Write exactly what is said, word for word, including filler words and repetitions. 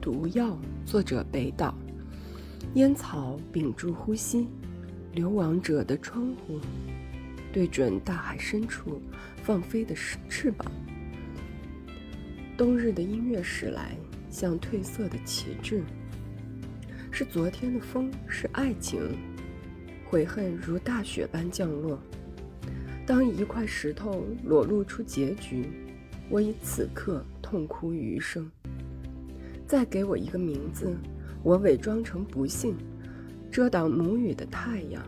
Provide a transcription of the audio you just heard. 毒药，作者北岛。烟草屏住呼吸，流亡者的窗户，对准大海深处放飞的翅膀。冬日的音乐驶来，像褪色的旗帜。是昨天的风，是爱情，悔恨如大雪般降落。当一块石头裸露出结局，我以此刻痛哭余生。再给我一个名字，我伪装成不幸，遮挡母语的太阳。